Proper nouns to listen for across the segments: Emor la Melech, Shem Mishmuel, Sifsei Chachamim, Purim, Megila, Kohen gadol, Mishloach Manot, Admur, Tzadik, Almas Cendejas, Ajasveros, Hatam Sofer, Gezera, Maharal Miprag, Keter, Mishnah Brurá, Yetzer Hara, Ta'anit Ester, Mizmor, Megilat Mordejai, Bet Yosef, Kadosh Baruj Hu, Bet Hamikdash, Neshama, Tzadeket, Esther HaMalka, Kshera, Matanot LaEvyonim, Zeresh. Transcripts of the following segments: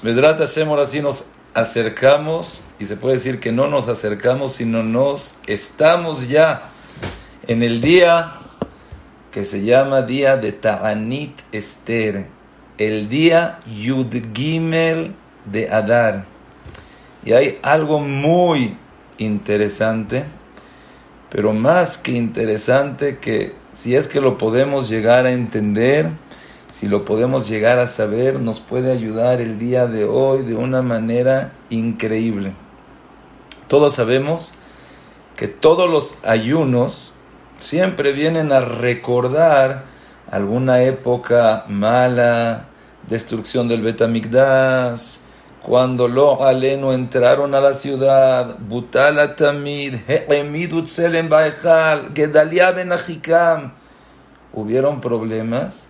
Bezrat Hashem, ahora sí nos acercamos, y se puede decir que no nos acercamos, sino nos estamos ya en el día que se llama día de Ta'anit Ester, el día Yud Gimel de Adar. Y hay algo muy interesante, pero más que interesante, que si es que lo podemos llegar a entender, si lo podemos llegar a saber, nos puede ayudar el día de hoy de una manera increíble. Todos sabemos que todos los ayunos siempre vienen a recordar alguna época mala, destrucción del Bet Hamikdash, cuando lo aleno entraron a la ciudad, Butal Atamid, Heemid Utselem Baechal, Gedalia Ben Achikam, hubieron problemas.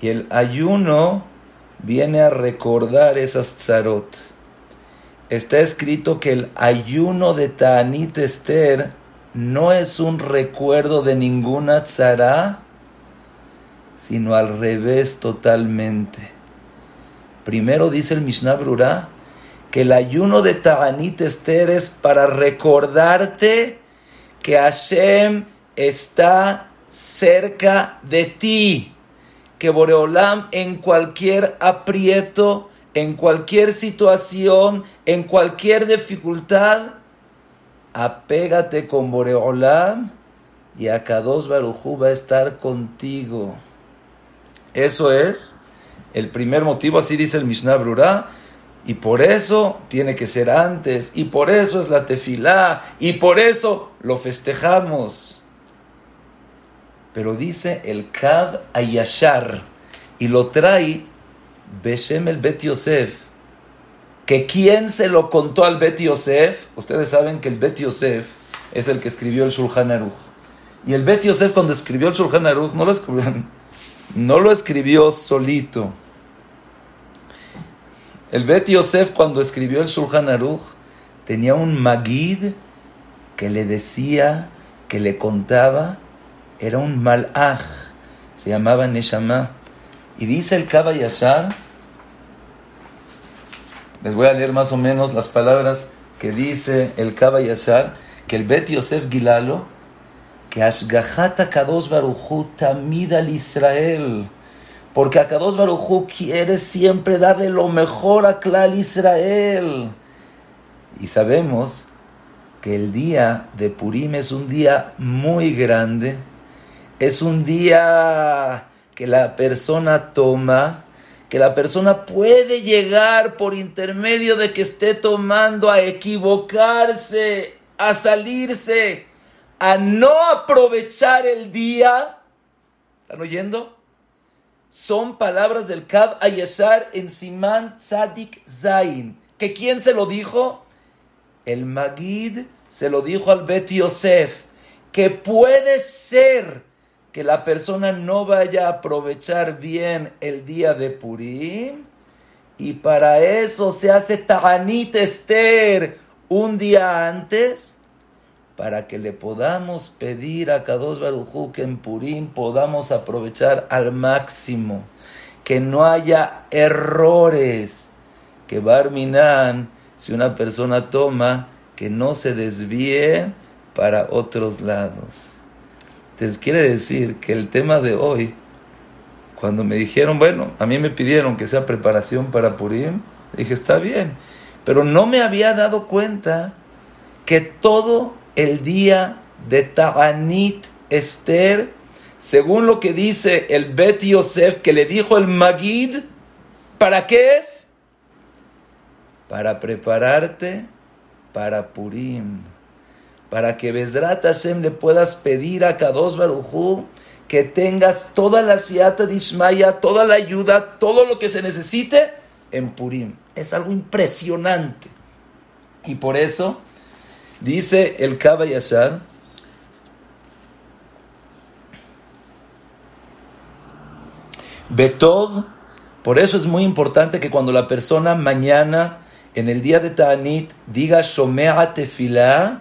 Y el ayuno viene a recordar esas tzarot. Está escrito que el ayuno de Ta'anit Ester no es un recuerdo de ninguna tzará, sino al revés totalmente. Primero dice el Mishnah Brurá que el ayuno de Ta'anit Ester es para recordarte que Hashem está cerca de ti, que Boreolam en cualquier aprieto, en cualquier situación, en cualquier dificultad, apégate con Boreolam y a Kadosh Baruj Hu va a estar contigo. Eso es el primer motivo, así dice el Mishnah Brurá, y por eso tiene que ser antes, y por eso es la tefilá, y por eso lo festejamos. Pero dice el Kav HaYashar, y lo trae Beshem el Bet Yosef, que quién se lo contó al Bet Yosef. Ustedes saben que el Bet Yosef es el que escribió el Shulchan Aruch, y el Bet Yosef cuando escribió el Shulchan Aruch no lo escribió solito. El Bet Yosef cuando escribió el Shulchan Aruch tenía un Maguid que le decía, que le contaba, era un malaj, se llamaba Neshama. Y dice el Kav HaYashar, les voy a leer más o menos las palabras que dice el Kav HaYashar, que el Bet Yosef Gilalo, que Ashgahat HaKadosh Baruj Hu tamid al Israel, porque HaKadosh Baruj Hu quiere siempre darle lo mejor a Klal Israel. Y sabemos que el día de Purim es un día muy grande, es un día que la persona toma, que la persona puede llegar por intermedio de que esté tomando a equivocarse, a salirse, a no aprovechar el día. ¿Están oyendo? Son palabras del Kav HaYashar en Simán Tzadik Zain. ¿Que quién se lo dijo? El Magid se lo dijo al Bet Yosef, que puede ser que la persona no vaya a aprovechar bien el día de Purim, y para eso se hace Ta'anit Ester un día antes, para que le podamos pedir a Kadosh Baruj Hu que en Purim podamos aprovechar al máximo, que no haya errores, que Bar Minan, si una persona toma, que no se desvíe para otros lados. Entonces quiere decir que el tema de hoy, cuando me dijeron, a mí me pidieron que sea preparación para Purim, dije está bien, pero no me había dado cuenta que todo el día de Ta'anit Ester, según lo que dice el Bet Yosef, que le dijo el Magid, ¿para qué es? Para prepararte para Purim, para que Bezrat Hashem le puedas pedir a Kadosh Baruj Hu que tengas toda la siata dishmaya, toda la ayuda, todo lo que se necesite en Purim. Es algo impresionante. Y por eso, dice el Kav HaYashar, Betov, por eso es muy importante que cuando la persona mañana, en el día de Ta'anit, diga Shomea Tefilah,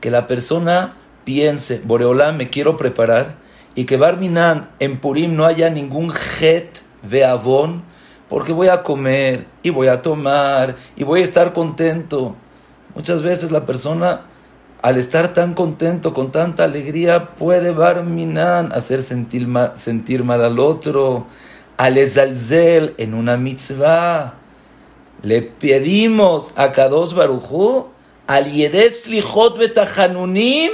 que la persona piense, Boreolam, me quiero preparar, y que Bar Minan en Purim no haya ningún jet de avón, porque voy a comer y voy a tomar y voy a estar contento. Muchas veces la persona, al estar tan contento, con tanta alegría, puede barminan, hacer sentir mal al otro, al ezalzel en una mitzvah. Le pedimos a Kadosh Baruj Hu, al yedes lichot betachanunim,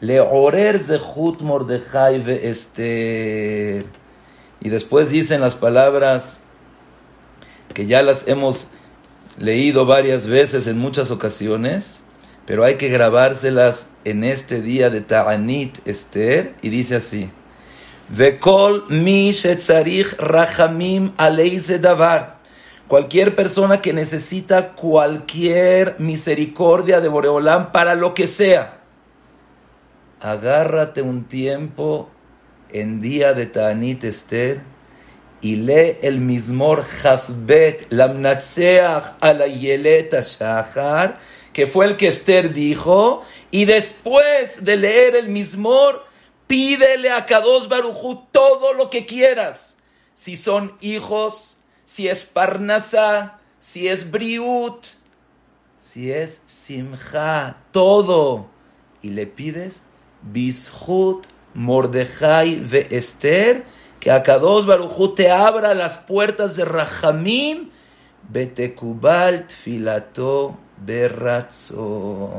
leorer zechut Mordejai veester. Y después dicen las palabras que ya las hemos leído varias veces en muchas ocasiones, pero hay que grabárselas en este día de Ta'anit Ester, y dice así: Vekol mi shetzarich rachamim alei zedavar. Cualquier persona que necesita cualquier misericordia de Boreolam para lo que sea, agárrate un tiempo en día de Ta'anit Ester y lee el Mizmor Jafbet Lamnatseach Alayelet Ashahar, que fue el que Esther dijo, y después de leer el Mizmor, pídele a Kadosh Baruj Hu todo lo que quieras. Si son hijos, si es parnasa, si es briut, si es simcha, todo. Y le pides bishut Mordejai veester, que a Kadosh Baruj Hu te abra las puertas de Rachamim, betekubal tfilato beratzon.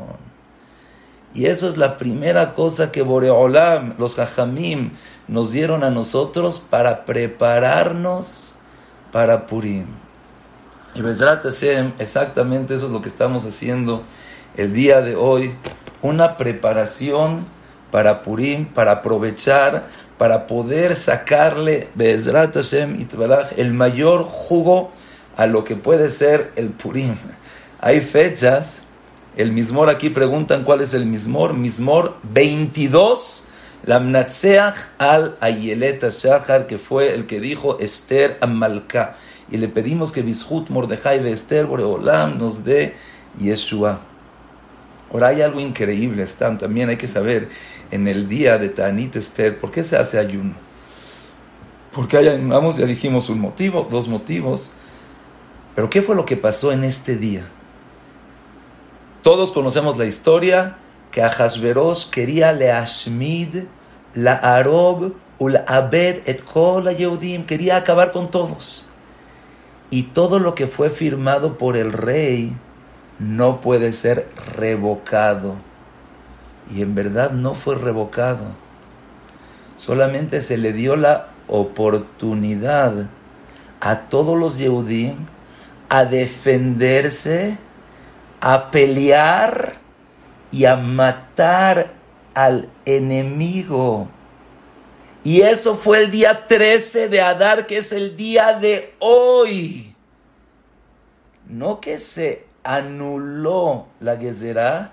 Y eso es la primera cosa que Boreolam, los Jajamim, nos dieron a nosotros para prepararnos para Purim. Y Bezrat Hashem, exactamente eso es lo que estamos haciendo el día de hoy, una preparación para Purim, para aprovechar, para poder sacarle Bezrat Hashem y Tbalaj el mayor jugo a lo que puede ser el Purim. Hay fechas. El Mizmor, aquí preguntan cuál es el Mizmor. Mizmor 22, Lamnatseach al Ayelet Ashahar, que fue el que dijo Esther Amalka. Y le pedimos que Bishut Mordejai ve Esther Boreolam nos dé Yeshua. Ahora hay algo increíble, Stam, también hay que saber, en el día de Ta'anit Ester, ¿por qué se hace ayuno? Porque ayunamos, ya dijimos un motivo, dos motivos. Pero ¿qué fue lo que pasó en este día? Todos conocemos la historia que Ajasveros quería leashmid, la'arog, ul'abed et kol ha'yehudim. Quería acabar con todos. Y todo lo que fue firmado por el rey no puede ser revocado. Y en verdad no fue revocado. Solamente se le dio la oportunidad a todos los yehudim a defenderse, a pelear y a matar al enemigo. Y eso fue el día 13 de Adar, que es el día de hoy. No que se anuló la Gezerá,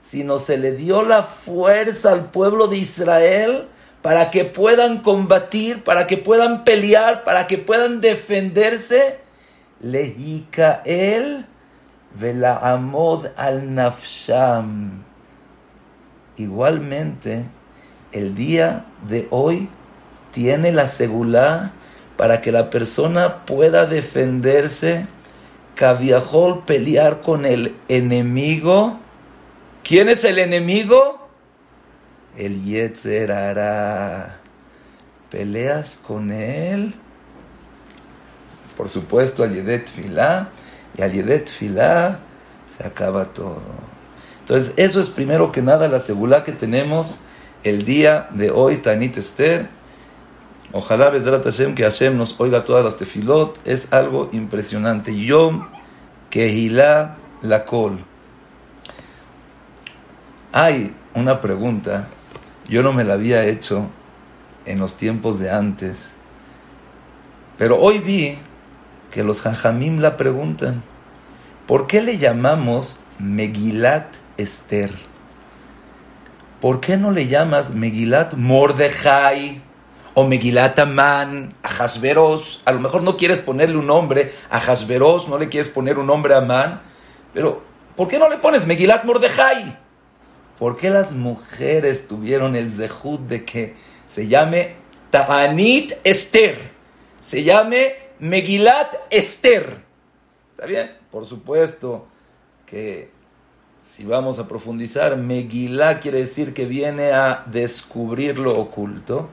sino se le dio la fuerza al pueblo de Israel para que puedan combatir, para que puedan pelear, para que puedan defenderse. Lejicael Vela amod al nafsham. Igualmente, el día de hoy tiene la segulá para que la persona pueda defenderse, caviajol, pelear con el enemigo. ¿Quién es el enemigo? El Yetzer Hara. Peleas con él, por supuesto, al Yedet Filá. Y al Yedet Filá se acaba todo. Entonces, eso es primero que nada la segulá que tenemos el día de hoy, Ta'anit Ester. Ojalá, Bezrat Hashem, que Hashem nos oiga todas las tefilot. Es algo impresionante. Yom Kehilá Lakol. Hay una pregunta. Yo no me la había hecho en los tiempos de antes. Pero hoy vi que los Jajamim la preguntan: ¿por qué le llamamos Megilat Esther? ¿Por qué no le llamas Megilat Mordejai o Megilat Aman, Ajasveros? A lo mejor no quieres ponerle un nombre a Ajasveros, no le quieres poner un nombre a Aman, pero ¿por qué no le pones Megilat Mordejai? ¿Por qué las mujeres tuvieron el zehut de que se llame Ta'anit Ester, se llame Megilat Esther. ¿Está bien? Por supuesto que si vamos a profundizar, Megilá quiere decir que viene a descubrir lo oculto,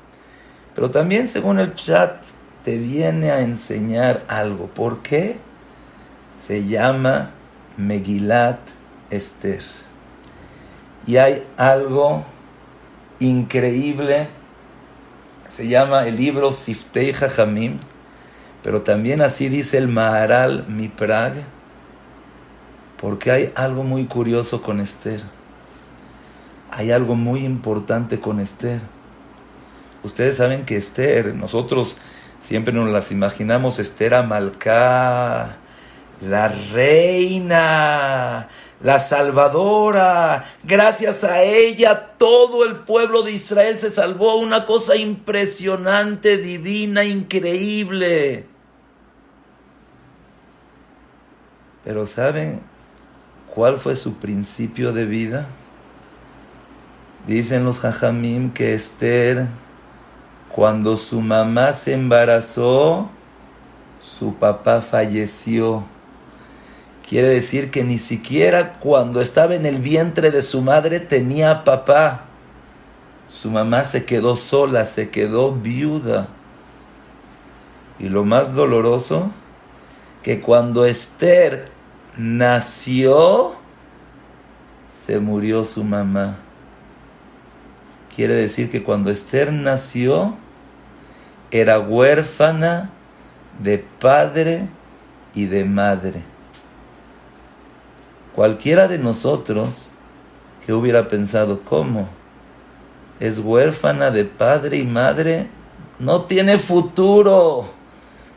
pero también según el Pshat te viene a enseñar algo. ¿Por qué se llama Megilat Esther? Y hay algo increíble, se llama el libro Sifsei Chachamim, pero también así dice el Maharal Miprag, porque hay algo muy curioso con Esther. Hay algo muy importante con Esther. Ustedes saben que Esther, nosotros siempre nos las imaginamos, Esther Amalcá, la reina, la salvadora. Gracias a ella todo el pueblo de Israel se salvó. Una cosa impresionante, divina, increíble. Pero ¿saben cuál fue su principio de vida? Dicen los Jajamim que Esther, cuando su mamá se embarazó, su papá falleció. Quiere decir que ni siquiera cuando estaba en el vientre de su madre tenía papá. Su mamá se quedó sola, se quedó viuda. Y lo más doloroso, que cuando Esther nació, se murió su mamá. Quiere decir que cuando Esther nació, era huérfana de padre y de madre. Cualquiera de nosotros que hubiera pensado, ¿cómo? Es huérfana de padre y madre, no tiene futuro,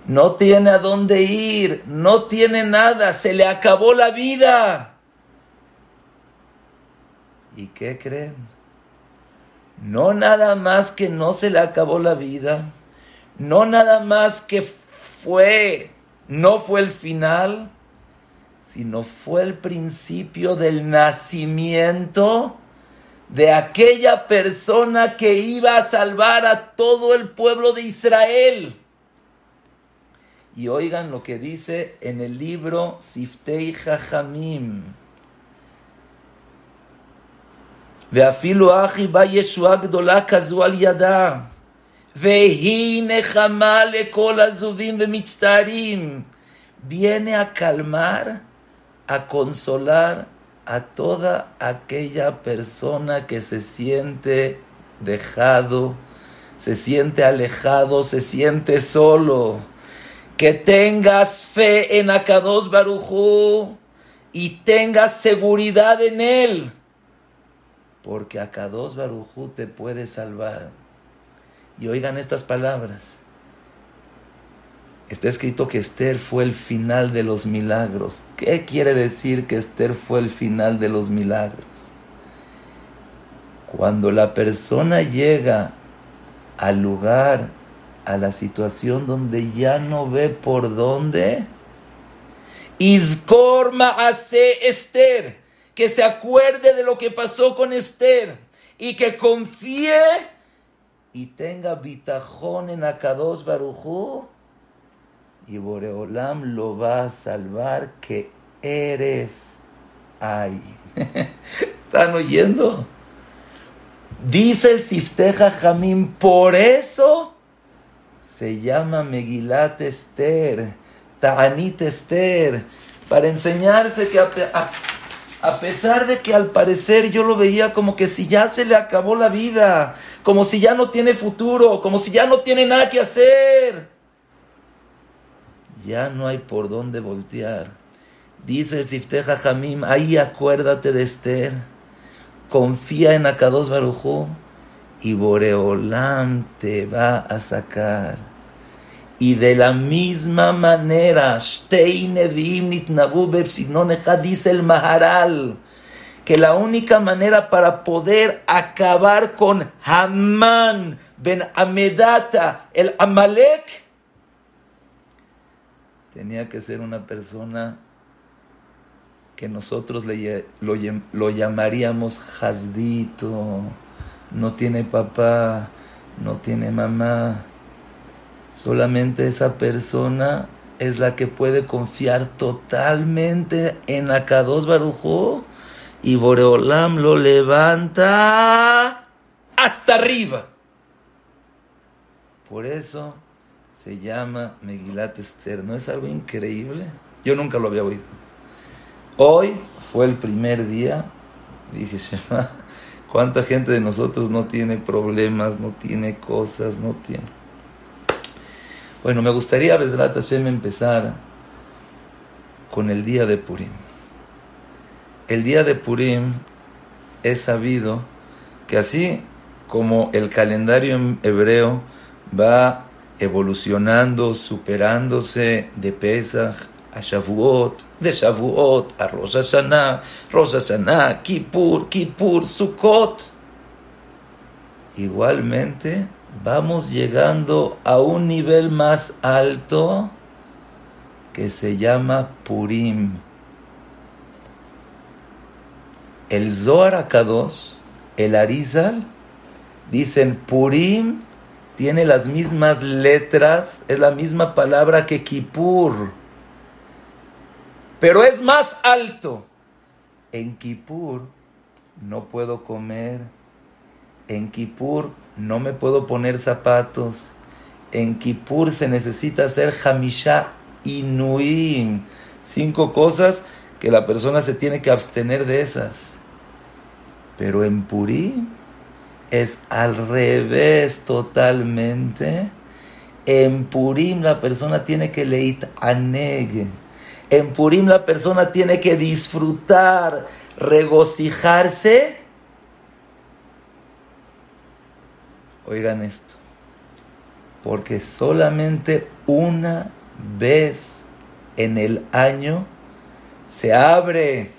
no tiene a dónde ir, no tiene nada, se le acabó la vida. ¿Y qué creen? No nada más que no se le acabó la vida, no nada más que no fue el final, sino fue el principio del nacimiento de aquella persona que iba a salvar a todo el pueblo de Israel. Y oigan lo que dice en el libro Sifsei Chachamim. Ve'afilu achi ba Yeshua gdola kazu al yada. Ve'hi nechama lekol azuvim ve'mitztarim. Viene a calmar, a consolar a toda aquella persona que se siente dejado, se siente alejado, se siente solo. Que tengas fe en Kadosh Baruj Hu y tengas seguridad en él, porque Kadosh Baruj Hu te puede salvar. Y oigan estas palabras. Está escrito que Esther fue el final de los milagros. ¿Qué quiere decir que Esther fue el final de los milagros? Cuando la persona llega al lugar, a la situación donde ya no ve por dónde, Izkor Maase Esther, que se acuerde de lo que pasó con Esther y que confíe y tenga bitajón en Kadosh Baruj Hu, y Boreolam lo va a salvar, que Eref hay. ¿Están oyendo? Dice el Sifsei Chachamim, por eso se llama Megilat Esther, Ta'anit Esther, para enseñarse que a pesar de que al parecer yo lo veía como que si ya se le acabó la vida, como si ya no tiene futuro, como si ya no tiene nada que hacer, ya no hay por dónde voltear. Dice el Sifsei Chachamim, ahí acuérdate de Esther, confía en Kadosh Baruj Hu y Boreolam te va a sacar. Y de la misma manera, Shtei Neviim Nitnavu Bepsignon Echad, dice el Maharal, que la única manera para poder acabar con Haman ben Hamedata, el Amalek, tenía que ser una persona que nosotros lo llamaríamos jasdito. No tiene papá, no tiene mamá. Solamente esa persona es la que puede confiar totalmente en Kadosh Baruj Hu, y Boreolam lo levanta hasta arriba. Por eso se llama Megilat Esther. ¿No es algo increíble? Yo nunca lo había oído. Hoy fue el primer día. Dije, Shema, ¿cuánta gente de nosotros no tiene problemas, no tiene cosas, no tiene? Bueno, me gustaría, Besrat Hashem, empezar con el día de Purim. El día de Purim es sabido que así como el calendario hebreo va evolucionando, superándose de Pesaj a Shavuot, de Shavuot a Rosh Hashanah, Kippur, Kippur, Sukkot. Igualmente vamos llegando a un nivel más alto que se llama Purim. El Zohar HaKadosh, el Arizal, dicen Purim tiene las mismas letras, es la misma palabra que Kippur, pero es más alto. En Kippur no puedo comer, en Kippur no me puedo poner zapatos, en Kippur se necesita hacer Hamishá Inuim, 5 cosas que la persona se tiene que abstener de esas. Pero en Purim es al revés totalmente. En Purim la persona tiene que leit aneg. En Purim la persona tiene que disfrutar, regocijarse. Oigan esto, porque solamente una vez en el año se abre,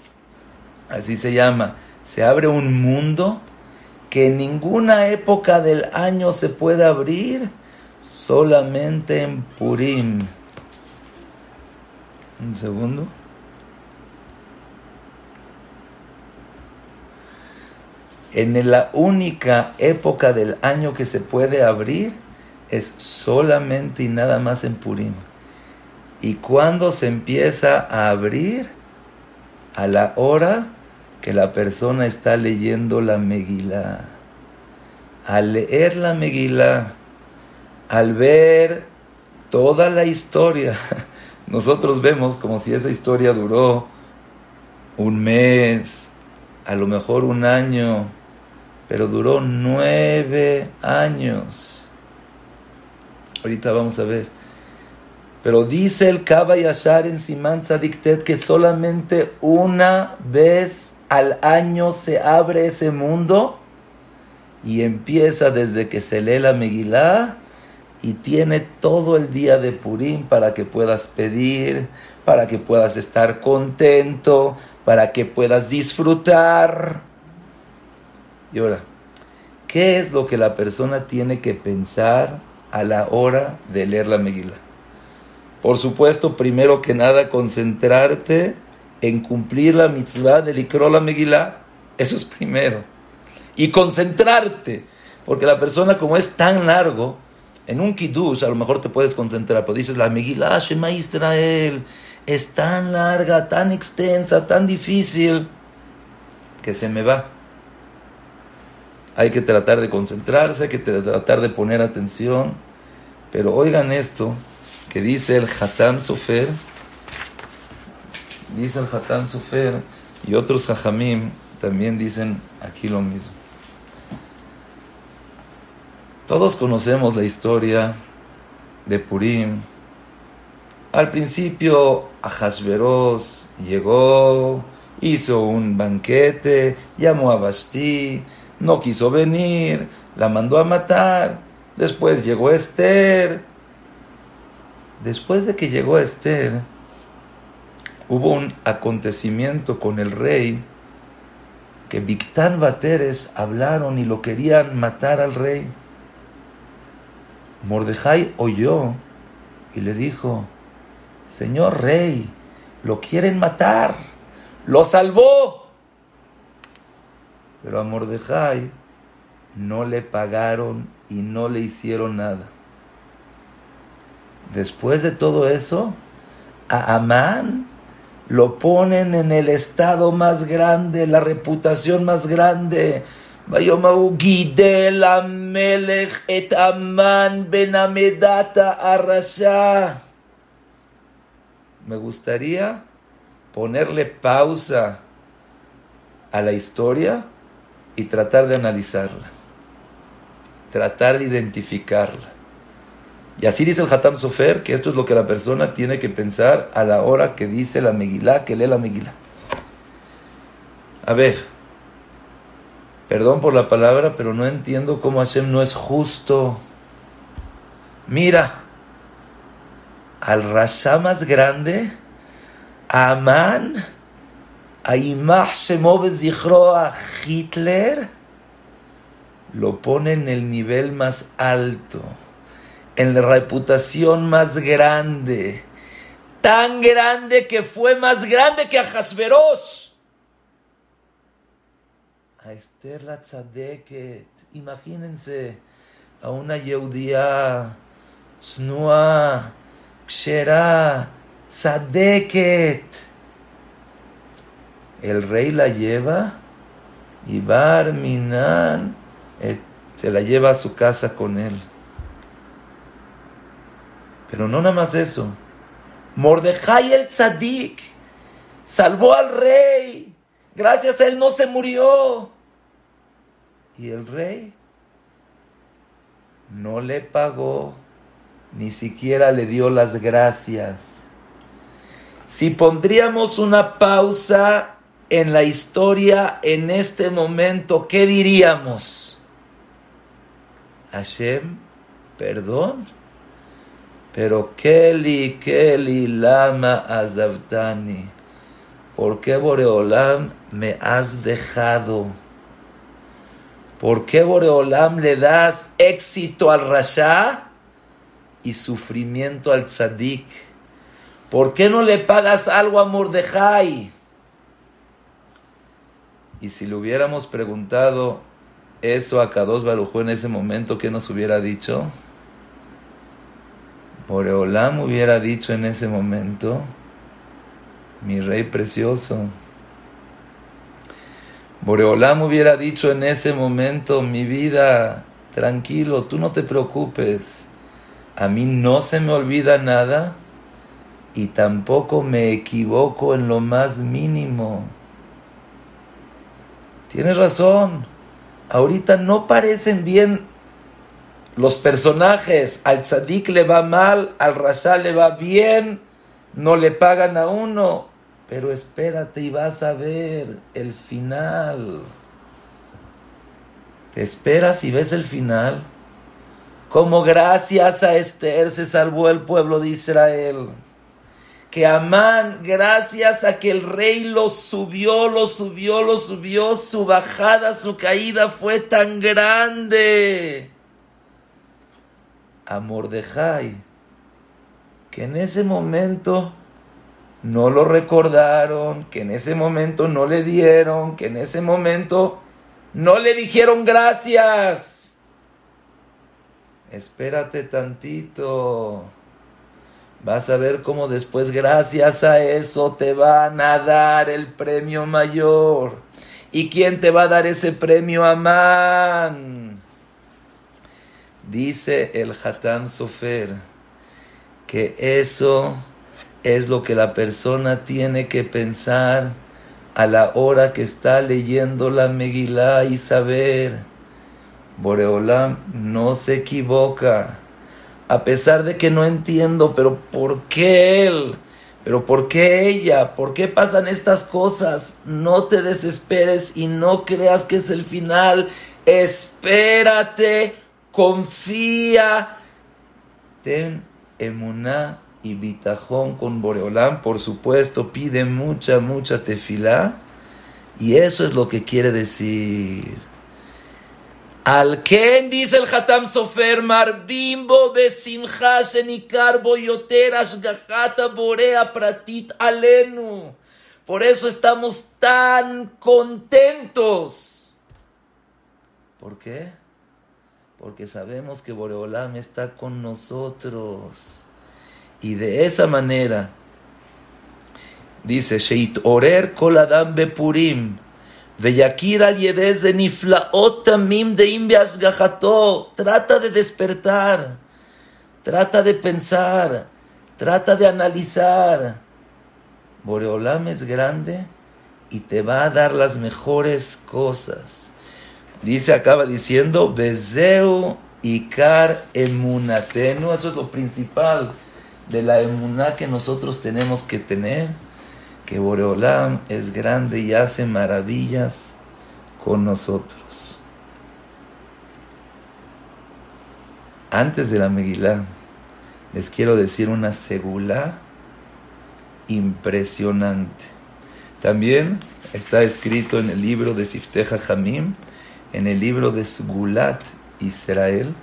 así se llama, se abre un mundo que en ninguna época del año se puede abrir, solamente en Purim. Un segundo. En la única época del año que se puede abrir es solamente y nada más en Purim. ¿Y cuándo se empieza a abrir? A la hora que la persona está leyendo la Megilá. Al leer la Megilá, al ver toda la historia, nosotros vemos como si esa historia duró un mes, a lo mejor un año, pero duró 9 años. Ahorita vamos a ver. Pero dice el Kav HaYashar en Simán Tzadiktet que solamente una vez al año se abre ese mundo, y empieza desde que se lee la Megilá, y tiene todo el día de Purim para que puedas pedir, para que puedas estar contento, para que puedas disfrutar. Y ahora, ¿qué es lo que la persona tiene que pensar a la hora de leer la Megilá? Por supuesto, primero que nada, concentrarte en cumplir la mitzvah de Likro la Megilá. Eso es primero. Y concentrarte, porque la persona, como es tan largo, en un kiddush a lo mejor te puedes concentrar, pero dices la Megilá Shema Israel es tan larga, tan extensa, tan difícil, que se me va. Hay que tratar de concentrarse, hay que tratar de poner atención. Pero oigan esto que dice el Hatam Sofer. Dice el Hatam Sofer y otros Jajamim también dicen aquí lo mismo. Todos conocemos la historia de Purim. Al principio, Ajasveros llegó, hizo un banquete, llamó a Vashti, no quiso venir, la mandó a matar. Después llegó Esther. Después de que llegó Esther, hubo un acontecimiento con el rey, que Bictán Bateres hablaron y lo querían matar al rey. Mordejai oyó y le dijo, señor rey, lo quieren matar, lo salvó. Pero a Mordejai no le pagaron y no le hicieron nada. Después de todo eso, a Amán lo ponen en el estado más grande, la reputación más grande. Vayomahu gidel hamelech et Amán ben Hamedata a Rasha. Me gustaría ponerle pausa a la historia y tratar de analizarla, tratar de identificarla. Y así dice el Hatam Sofer, que esto es lo que la persona tiene que pensar a la hora que dice la Megilá, que lee la Megilá. A ver, perdón por la palabra, pero no entiendo cómo Hashem no es justo. Mira, al Rasha más grande, a Amán, a Imah Shemo Bezichro, a Hitler, lo pone en el nivel más alto, en la reputación más grande, tan grande que fue más grande que Ajasveros. A Esther la Tzadeket, imagínense a una Yehudía, Snua, Kshera, Tzadeket. El rey la lleva y Bar Minan se la lleva a su casa con él. Pero no nada más eso. Mordejai el Tzadik salvó al rey. Gracias a él no se murió. Y el rey no le pagó, ni siquiera le dio las gracias. Si pondríamos una pausa en la historia en este momento, ¿qué diríamos? Hashem, perdón. Pero Keli, lama azavtani, ¿por qué Boreolam me has dejado? ¿Por qué Boreolam le das éxito al Rasha y sufrimiento al Tzadik? ¿Por qué no le pagas algo a Mordejai? Y si le hubiéramos preguntado eso a Kadosh Baruj Hu en ese momento, ¿qué nos hubiera dicho? Boreolam hubiera dicho en ese momento, mi rey precioso. Boreolam hubiera dicho en ese momento, mi vida, tranquilo, tú no te preocupes. A mí no se me olvida nada y tampoco me equivoco en lo más mínimo. Tienes razón, ahorita no parecen bien los personajes. Al Tzadik le va mal, al Rasha le va bien, no le pagan a uno. Pero espérate y vas a ver el final. Te esperas y ves el final. Como gracias a Esther se salvó el pueblo de Israel. Que Amán, gracias a que el rey lo subió, su bajada, su caída fue tan grande. A Mordejai, que en ese momento no lo recordaron, que en ese momento no le dieron, que en ese momento no le dijeron gracias. Espérate tantito, vas a ver cómo después gracias a eso te van a dar el premio mayor. ¿Y quién te va a dar ese premio, Amán? Dice el Hatam Sofer que eso es lo que la persona tiene que pensar a la hora que está leyendo la Megilá y saber, Boreolam no se equivoca, a pesar de que no entiendo, pero ¿por qué él? ¿Pero por qué ella? ¿Por qué pasan estas cosas? No te desesperes y no creas que es el final, espérate. Confía, ten emuná y bitajón con Boreolam, por supuesto, pide mucha tefilá, y eso es lo que quiere decir. Al Ken dice el Hatam Sofer, Marbimbo besimcha shenikar boyoter ashgachata borea pratit alenu. Por eso estamos tan contentos. ¿Por qué? Porque sabemos que Boreolam está con nosotros. Y de esa manera, dice, Sheit Orer Kol Adam Bepurim, Veyakir al Yedez de Niflaot Tamim de Imbias Gajato. Trata de despertar, trata de pensar, trata de analizar. Boreolam es grande y te va a dar las mejores cosas. Dice, acaba diciendo, Bezeu Ikar Emunatenu. Eso es lo principal de la emuná que nosotros tenemos que tener, que Boreolam es grande y hace maravillas con nosotros. Antes de la Megilá, les quiero decir una segulá impresionante. También está escrito en el libro de Sifsei Chachamim, en el libro de Segulat Israel,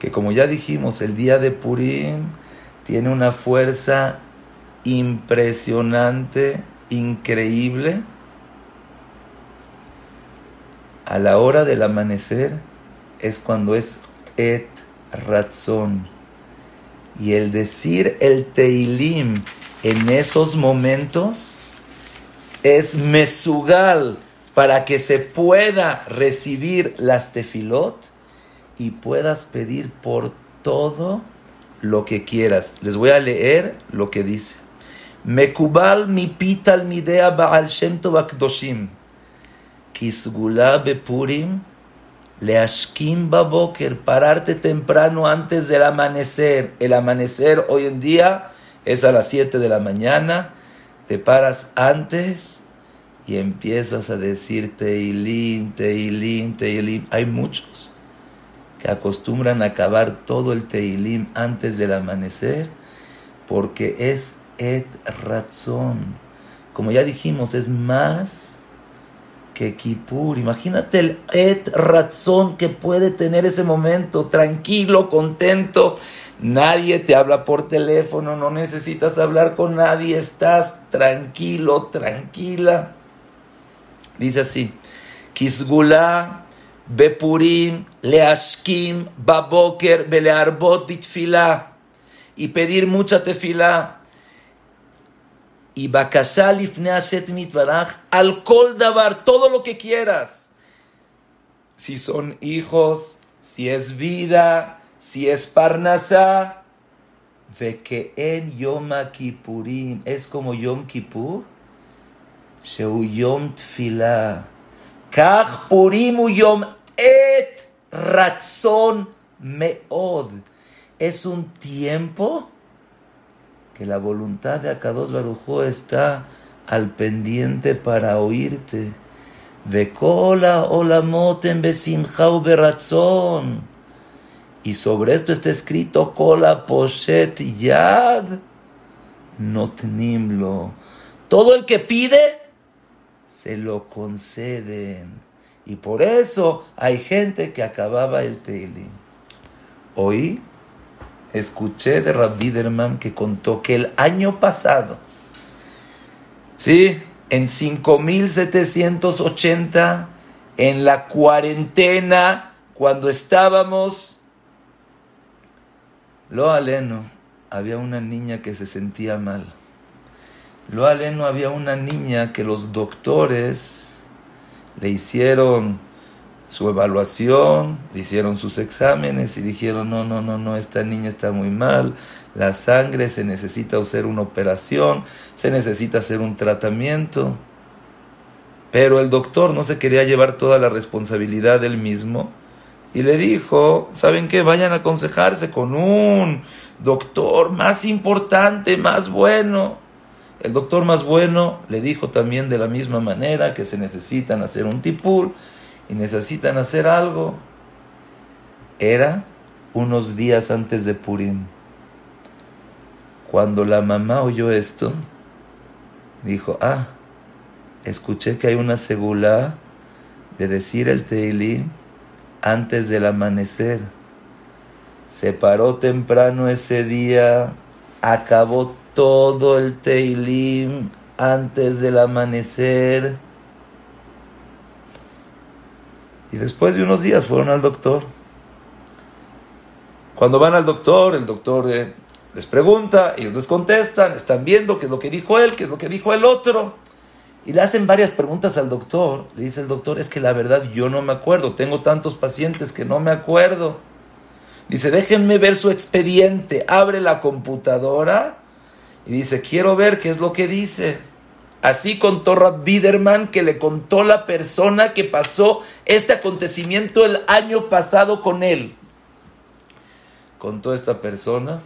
que como ya dijimos, el día de Purim tiene una fuerza impresionante, increíble. A la hora del amanecer es cuando es et ratzón. Y el decir el teilim en esos momentos es mesugal para que se pueda recibir las tefilot y puedas pedir por todo lo que quieras. Les voy a leer lo que dice. Mekubal mi pital mi dea ba'al shem tov hakadoshim ki segula bepurim leashkim baboker. Pararte temprano antes del amanecer. El amanecer hoy en día es a las 7 de la mañana. Te paras antes y empiezas a decir teilim, teilim, teilim. Hay muchos que acostumbran a acabar todo el Teilim antes del amanecer, porque es et ratzón. Como ya dijimos, es más que Kippur. Imagínate el et ratzón que puede tener ese momento, tranquilo, contento. Nadie te habla por teléfono, no necesitas hablar con nadie, estás tranquilo, tranquila. Dice así, Kisgulá Bepurim leashkim baboker belearbot bitfilá, y pedir mucha tefilá, y bakasha lifnei Hashem mitbaraj al kol davar, todo lo que quieras, si son hijos, si es vida, si es parnasá, veke'en yom kippurim, es como Yom Kippur, sheu yom tefilá, kach purim u yom et ratzon meod. Es un tiempo que la voluntad de Kadosh Baruj Hu está al pendiente para oírte. Vekol ha'olamot en besimcha u beratzon. Y sobre esto está escrito kol ha'poshet yad notnim lo. Todo el que pide se lo conceden. Y por eso hay gente que acababa el Teilim. Hoy escuché de Rav Biderman que contó que el año pasado, ¿sí?, en 5,780, en la cuarentena, cuando estábamos, lo aleno, había una niña que se sentía mal. Lo aleno, había una niña que los doctores le hicieron su evaluación, le hicieron sus exámenes y dijeron, no, esta niña está muy mal, la sangre, se necesita hacer una operación, se necesita hacer un tratamiento. Pero el doctor no se quería llevar toda la responsabilidad él mismo y le dijo, ¿saben qué? Vayan a aconsejarse con un doctor más importante, más bueno. El doctor más bueno le dijo también de la misma manera que se necesitan hacer un tipul y necesitan hacer algo. Era unos días antes de Purim. Cuando la mamá oyó esto, dijo, escuché que hay una segulá de decir el Teilí antes del amanecer. Se paró temprano ese día, acabó todo el Teilim antes del amanecer. Y después de unos días fueron al doctor. Cuando van al doctor, el doctor les pregunta, ellos les contestan, están viendo qué es lo que dijo él, qué es lo que dijo el otro. Y le hacen varias preguntas al doctor. Le dice el doctor, es que la verdad yo no me acuerdo, tengo tantos pacientes que no me acuerdo. Dice, déjenme ver su expediente. Abre la computadora y dice, quiero ver qué es lo que dice. Así contó Rab Biderman que le contó la persona que pasó este acontecimiento el año pasado con él. Contó esta persona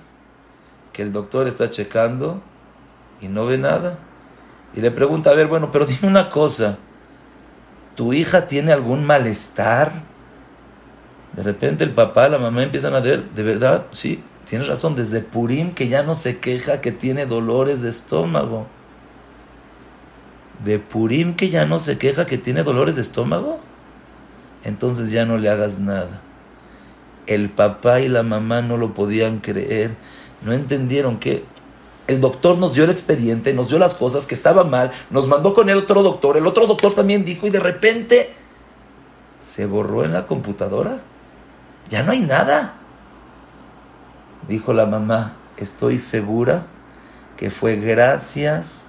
que el doctor está checando y no ve nada. Y le pregunta, a ver, bueno, pero dime una cosa, ¿tu hija tiene algún malestar? De repente el papá, la mamá empiezan a ver, de verdad, sí, tienes razón, desde Purim que ya no se queja que tiene dolores de estómago. ¿De Purim que ya no se queja que tiene dolores de estómago? Entonces ya no le hagas nada. El papá y la mamá no lo podían creer, no entendieron que... El doctor nos dio el expediente, nos dio las cosas que estaba mal, nos mandó con el otro doctor también dijo y de repente se borró en la computadora. Ya no hay nada. Dijo la mamá, estoy segura que fue gracias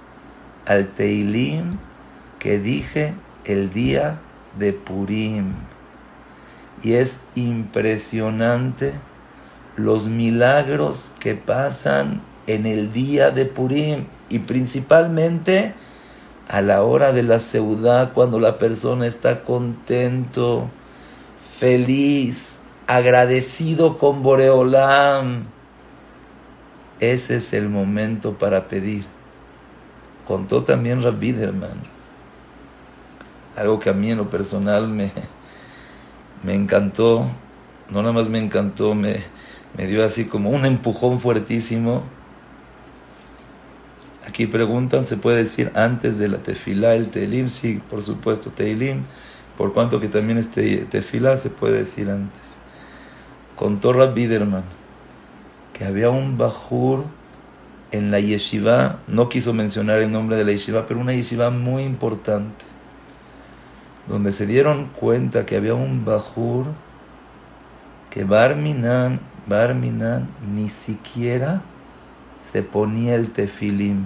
al Teilim que dije el día de Purim. Y es impresionante los milagros que pasan en el día de Purim y principalmente a la hora de la seudá, cuando la persona está contento, feliz, agradecido con Boreolam. Ese es el momento para pedir. Contó también Rab Biderman algo que a mí en lo personal me encantó, no nada más me encantó, me dio así como un empujón fuertísimo. Aquí preguntan, ¿se puede decir antes de la tefilá el teilim? Sí, por supuesto, teilim. Por cuanto que también es tefilá, se puede decir antes. Contó Rab Biderman que había un bajur en la yeshiva, no quiso mencionar el nombre de la yeshiva, pero una yeshiva muy importante, donde se dieron cuenta que había un bajur que Barminan ni siquiera se ponía el tefilim.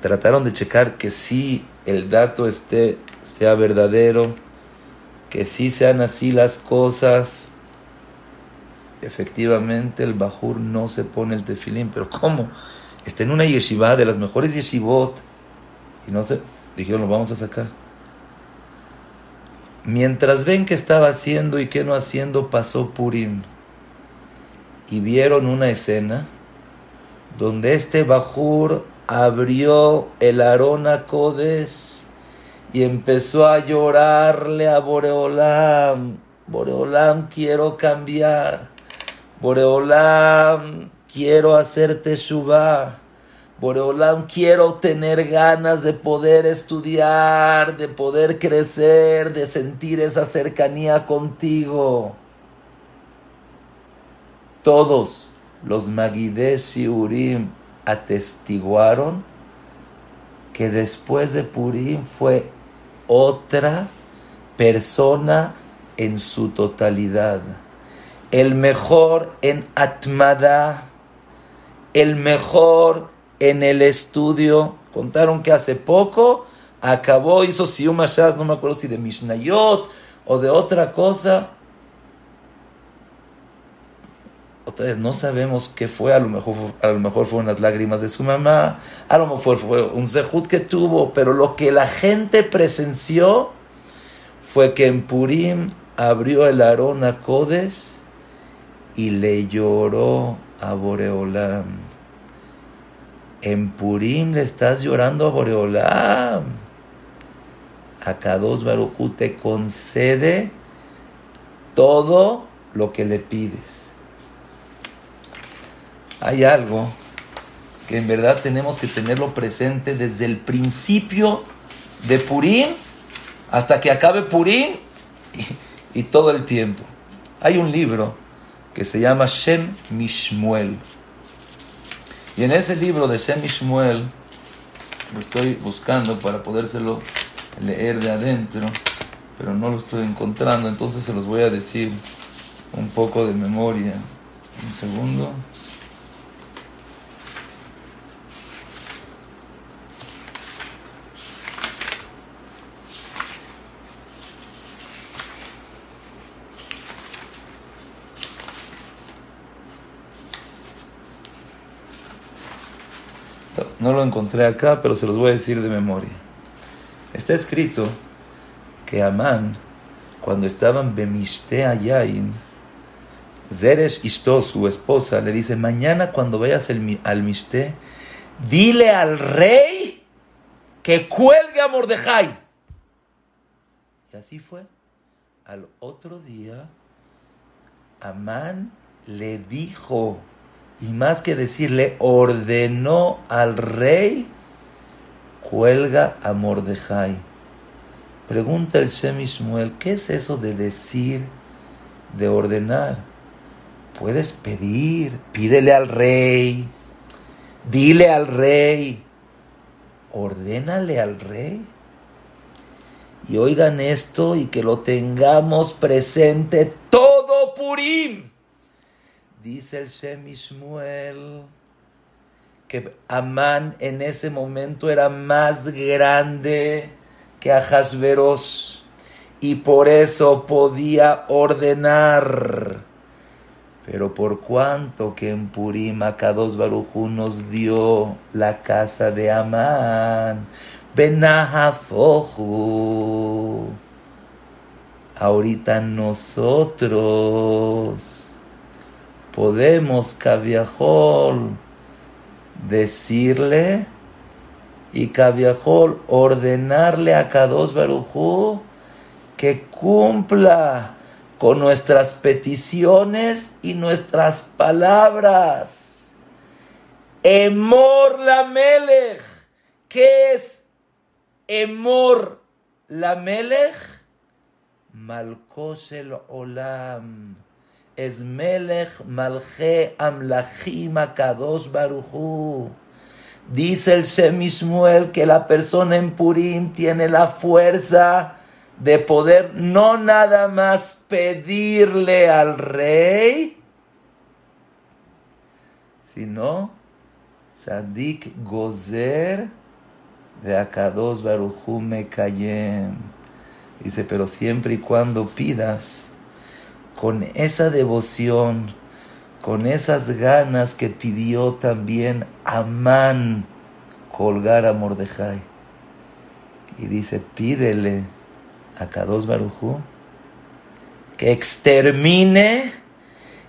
Trataron de checar que sí el dato sea verdadero, que sí sean así las cosas. Efectivamente el bajur no se pone el tefilim, pero ¿cómo? Está en una yeshiva de las mejores yeshivot y no se dijeron, lo vamos a sacar. Mientras ven qué estaba haciendo y qué no haciendo, pasó Purim. Y vieron una escena donde este bajur abrió el Aron HaKodesh y empezó a llorarle a Boreolam. Boreolam, quiero cambiar. Boreolam, quiero hacer teshuvá. Boreolam, quiero tener ganas de poder estudiar, de poder crecer, de sentir esa cercanía contigo. Todos los Magidés y Urim atestiguaron que después de Purim fue otra persona en su totalidad. El mejor en Atmadá, el mejor en el estudio. Contaron que hace poco acabó, hizo Siyum HaShas, no me acuerdo si de Mishnayot o de otra cosa. Otra vez, no sabemos qué fue, a lo mejor fueron las lágrimas de su mamá, a lo mejor fue un sehut que tuvo, pero lo que la gente presenció fue que en Purim abrió el Aron HaKodesh y le lloró a Boreolam. En Purim le estás llorando a Boreolam. A Kadosh Baruj Hu te concede todo lo que le pides. Hay algo que en verdad tenemos que tenerlo presente desde el principio de Purim hasta que acabe Purim y todo el tiempo. Hay un libro que se llama Shem Mishmuel. Y en ese libro de Shem Mishmuel, lo estoy buscando para podérselo leer de adentro, pero no lo estoy encontrando, entonces se los voy a decir un poco de memoria. Un segundo. No lo encontré acá, pero se los voy a decir de memoria. Está escrito que Aman, cuando estaban bemishte ayayin, Zeresh Ishto, su esposa, le dice: mañana cuando vayas al mishte, dile al rey que cuelgue a Mordejai. Y así fue. Al otro día, Aman le dijo, y más que decirle, ordenó al rey: cuelga a Mordejai. Pregunta el Shem Mishmuel: ¿qué es eso de decir, de ordenar? Puedes pedir, pídele al rey, dile al rey, ordénale al rey. Y oigan esto y que lo tengamos presente todo Purim. Dice el Shem Mishmuel que Amán en ese momento era más grande que Ajasveros y por eso podía ordenar. Pero por cuanto que en Purim Kadosh Baruj Hu nos dio la casa de Amán, Benahafohu, ahorita nosotros podemos, Kaviahol, decirle y Kaviahol ordenarle a Kadosh Baruj Hu que cumpla con nuestras peticiones y nuestras palabras. Emor la Melech. ¿Qué es Emor la Melech? Malkos el Olam. Es Melech Malche Amlachim Kadosh Baruj Hu. Dice el Shem Mishmuel que la persona en Purim tiene la fuerza de poder no nada más pedirle al rey, sino Tzadik Gozer de Akadosh Baruj Hu Mekayem. Dice, pero siempre y cuando pidas con esa devoción, con esas ganas que pidió también Amán colgar a Mordejai. Y dice, pídele a Kadosh Baruj Hu que extermine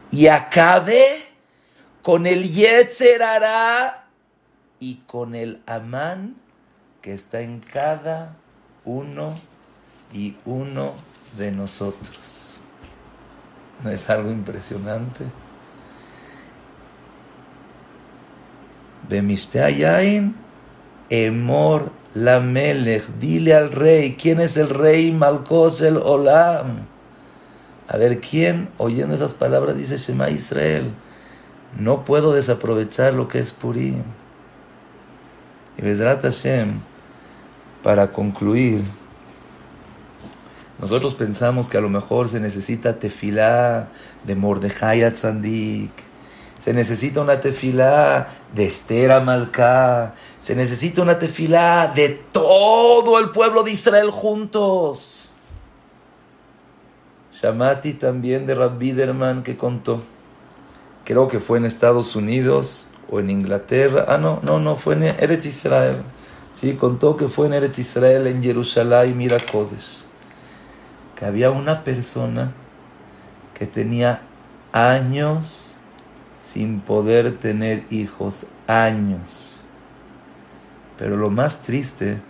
y acabe con el Yetzer Hara y con el Amán que está en cada uno y uno de nosotros. ¿No es algo impresionante? Bemishte Ayayin, Emor la Melech. Dile al rey. ¿Quién es el rey? Malkos el Olam. A ver, ¿quién oyendo esas palabras dice Shema Israel? No puedo desaprovechar lo que es Purim. Y Bezrat Hashem, para concluir, nosotros pensamos que a lo mejor se necesita tefilá de Mordejai HaTzadik, se necesita una tefilá de Esther Amalcá, se necesita una tefilá de todo el pueblo de Israel juntos. Shamati también de Rav Biderman que contó, creo que fue en Estados Unidos o en Inglaterra, fue en Eretz Israel, sí, contó que fue en Eretz Israel, en Jerusalén, Mira Kodesh, que había una persona que tenía años sin poder tener hijos, años. Pero lo más triste,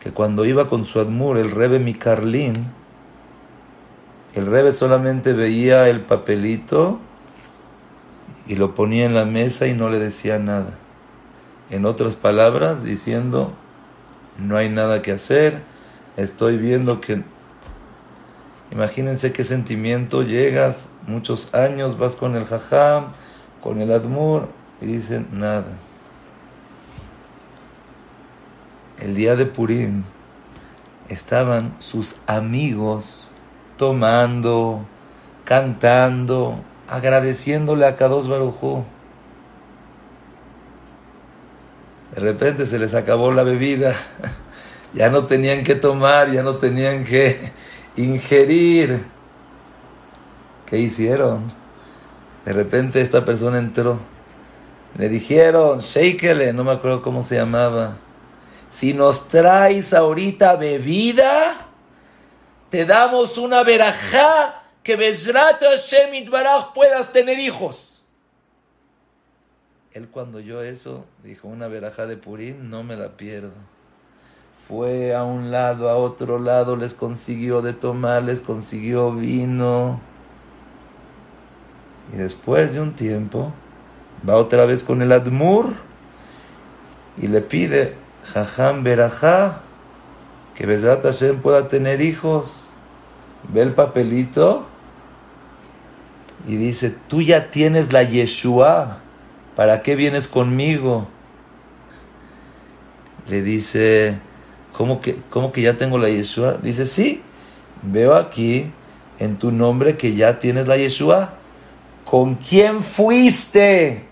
que cuando iba con su Admur, el Rebbe Mikarlin, el Rebbe solamente veía el papelito y lo ponía en la mesa y no le decía nada. En otras palabras, diciendo, no hay nada que hacer, estoy viendo que... Imagínense qué sentimiento. Llegas muchos años, vas con el jajam, con el admur, y dicen nada. El día de Purim estaban sus amigos tomando, cantando, agradeciéndole a Kadosh Baruj Hu. De repente se les acabó la bebida, ya no tenían que tomar, ya no tenían que ingerir. ¿Qué hicieron? De repente esta persona entró, le dijeron, sheikele, no me acuerdo cómo se llamaba, si nos traes ahorita bebida, te damos una verajá que Bezrat Hashem Itbaraj puedas tener hijos. Él cuando oyó eso, dijo, una verajá de Purim, no me la pierdo. Fue a un lado, a otro lado, les consiguió de tomar, les consiguió vino. Y después de un tiempo, va otra vez con el Admur y le pide, Jajam Berajá, que Bezrat Hashem pueda tener hijos. Ve el papelito y dice, tú ya tienes la Yeshua, ¿para qué vienes conmigo? Le dice, ¿cómo que ya tengo la Yeshua? Dice, sí, veo aquí en tu nombre que ya tienes la Yeshua. ¿Con quién fuiste?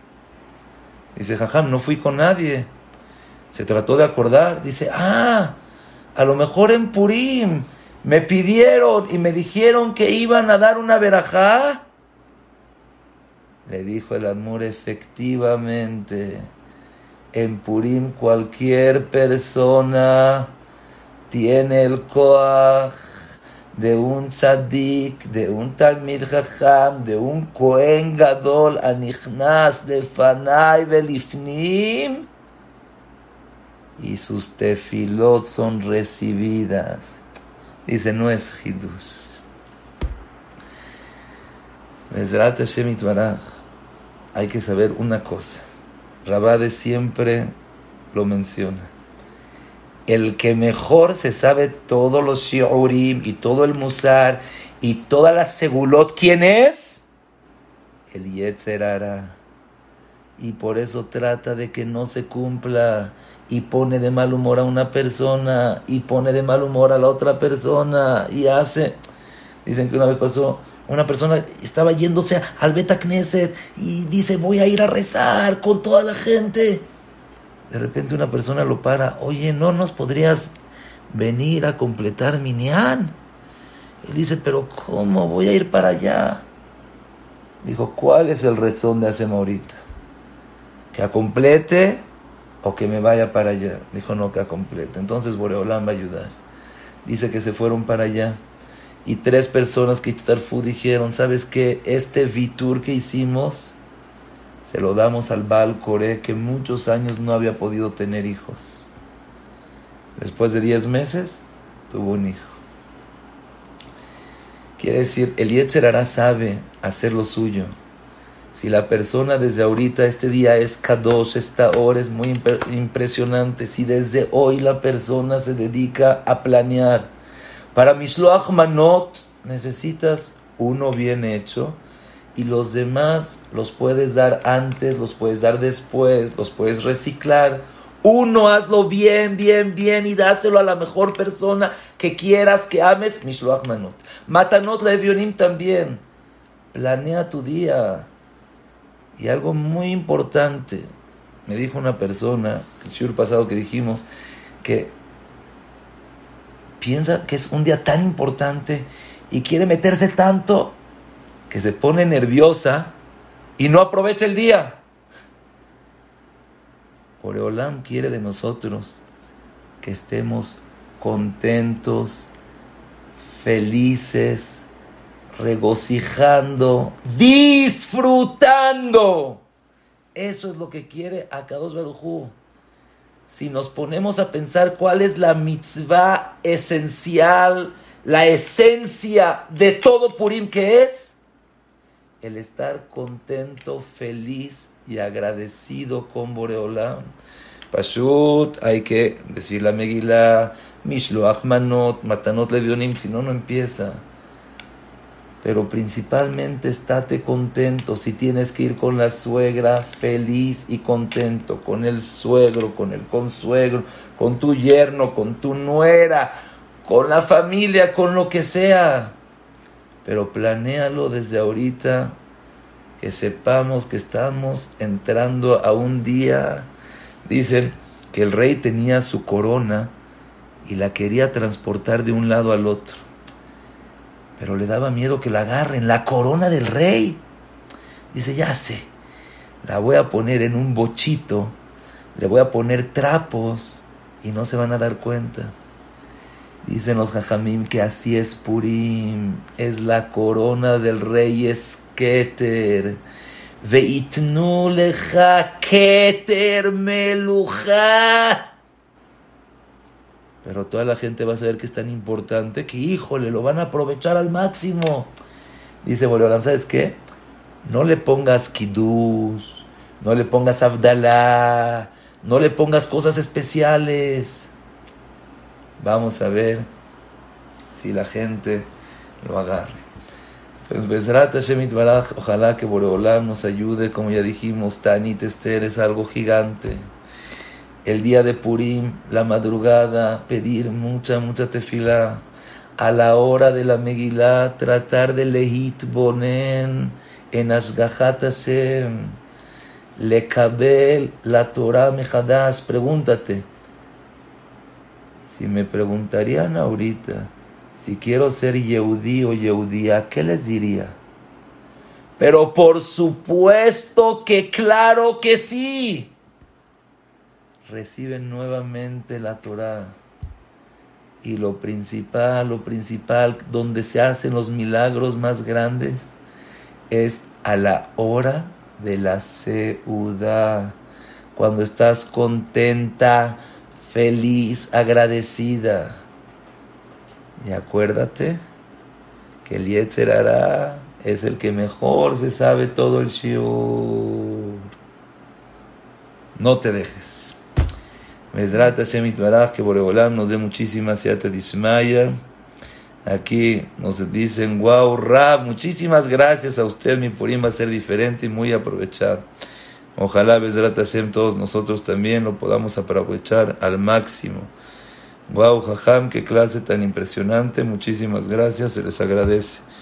Dice, Jajam, no fui con nadie. Se trató de acordar. Dice, a lo mejor en Purim me pidieron y me dijeron que iban a dar una verajá. Le dijo el Admur, efectivamente, en Purim cualquier persona tiene el koaj de un tzadik, de un talmid jajam, de un kohen gadol anichnas de fanay belifnim, y sus tefilot son recibidas. Dice, no es hidush. Bezrat Hashem Itbaraj. Hay que saber una cosa. Rabade siempre lo menciona. El que mejor se sabe todos los shiurim y todo el musar y todas las segulot, ¿quién es? El Yetzer Hara. Y por eso trata de que no se cumpla y pone de mal humor a una persona y pone de mal humor a la otra persona y hace. Dicen que una vez pasó, una persona estaba yéndose al Bet Knesset y dice, voy a ir a rezar con toda la gente. De repente una persona lo para, oye, ¿no nos podrías venir a completar minyan? Él dice, pero ¿cómo voy a ir para allá? Dijo, ¿cuál es el rezón de Hashem ahorita? ¿Que acomplete o que me vaya para allá? Dijo, no, que acomplete. Entonces Boreolam va a ayudar. Dice que se fueron para allá y 3 personas que Kitztarfú dijeron, ¿sabes qué? Este vitur que hicimos se lo damos al Baal Coré, que muchos años no había podido tener hijos. Después de 10 meses, tuvo un hijo. Quiere decir, el Yetzer Hara sabe hacer lo suyo. Si la persona desde ahorita, este día es Kadosh, esta hora es muy impresionante. Si desde hoy la persona se dedica a planear. Para Mishloach Manot, necesitas uno bien hecho. Y los demás los puedes dar antes, los puedes dar después, los puedes reciclar. Uno, hazlo bien, bien, bien y dáselo a la mejor persona que quieras, que ames. Mishloach Manot. Matanot LaEvyonim también. Planea tu día. Y algo muy importante. Me dijo una persona, el shiur pasado que dijimos, que piensa que es un día tan importante y quiere meterse tanto que se pone nerviosa y no aprovecha el día. Boreolam quiere de nosotros que estemos contentos, felices, regocijando, disfrutando. Eso es lo que quiere Akadosh Baruj Hu. Si nos ponemos a pensar cuál es la mitzvah esencial, la esencia de todo Purim, que es el estar contento, feliz y agradecido con Boreolam. Pashut, hay que decir la Megila, Mishloach Manot, Matanot LaEvyonim, si no, no empieza. Pero principalmente estate contento. Si tienes que ir con la suegra, feliz y contento. Con el suegro, con el consuegro, con tu yerno, con tu nuera, con la familia, con lo que sea. Pero planéalo desde ahorita que sepamos que estamos entrando a un día. Dicen que el rey tenía su corona y la quería transportar de un lado al otro, pero le daba miedo que la agarren, la corona del rey. Dice, ya sé, la voy a poner en un bochito, le voy a poner trapos y no se van a dar cuenta. Dicen los Jajamim que así es Purim, es la corona del rey, es Keter. Veitnu leja Keter meluja. Pero toda la gente va a saber que es tan importante que, híjole, lo van a aprovechar al máximo. Dice Boreolam, ¿sabes qué? No le pongas kiddush, no le pongas abdalá, no le pongas cosas especiales. Vamos a ver si la gente lo agarre. Entonces, Bezrat Hashem Itbaraj, ojalá que Boreolam nos ayude. Como ya dijimos, Ta'anit Ester es algo gigante. El día de Purim, la madrugada, pedir mucha tefilá. A la hora de la Megilá, tratar de lehit bonen en Ashgahat Hashem. Lekabel la Torah mechadash. Pregúntate. Si me preguntarían ahorita si quiero ser Yehudí o Yehudía, ¿qué les diría? Pero por supuesto que claro que sí. Reciben nuevamente la Torah. Y lo principal, donde se hacen los milagros más grandes, es a la hora de la seudá. Cuando estás contenta, feliz, agradecida. Y acuérdate que el Yetzer Hara es el que mejor se sabe todo el shiur. No te dejes. Bezrat Hashem Itbaraj, que Boreolam nos dé muchísima siata dishmaya. Aquí nos dicen, wow, Rab, muchísimas gracias a usted. Mi Purim va a ser diferente y muy aprovechado. Ojalá, Bezrat Hashem, todos nosotros también lo podamos aprovechar al máximo. Guau, Jajam, qué clase tan impresionante. Muchísimas gracias, se les agradece.